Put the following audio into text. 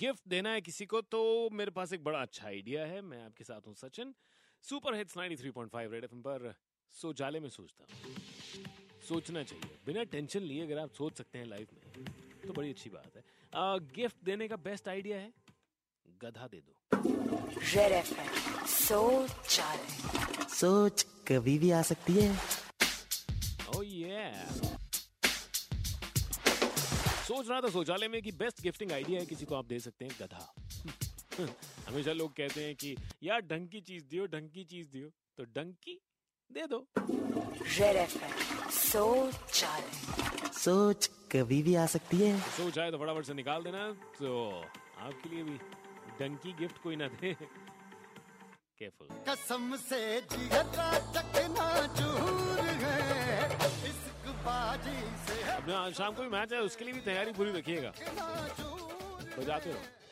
Gift देना है किसी को तो मेरे पास एक बड़ा अच्छा आइडिया है। मैं आपके साथ हूँ Sachin, super hits 93.5 red FM पर। सो जाले में सोचता हूँ, सोचना चाहिए बिना टेंशन लिए। अगर आप सोच सकते हैं लाइफ में तो बड़ी अच्छी बात है। गिफ्ट देने का बेस्ट आइडिया है गधा दे दो। रेड एफएम सोच जाले, सोच कभी भी आ सकती है। ओह yeah. सोच रहा था शौचालय में कि बेस्ट गिफ्टिंग आइडिया है किसी को आप दे सकते हैं गधा। हमेशा लोग कहते हैं कि यार ढंग की चीज दियो तो डंकी दे दो। सोच कभी भी आ सकती है। सोच आए तो फटाफट से निकाल देना, तो आपके लिए भी डंकी गिफ्ट कोई ना दे। केयरफुल। कसम से अपना शाम को भी मैच है, उसके लिए भी तैयारी पूरी रखिएगा। बजाते रहो।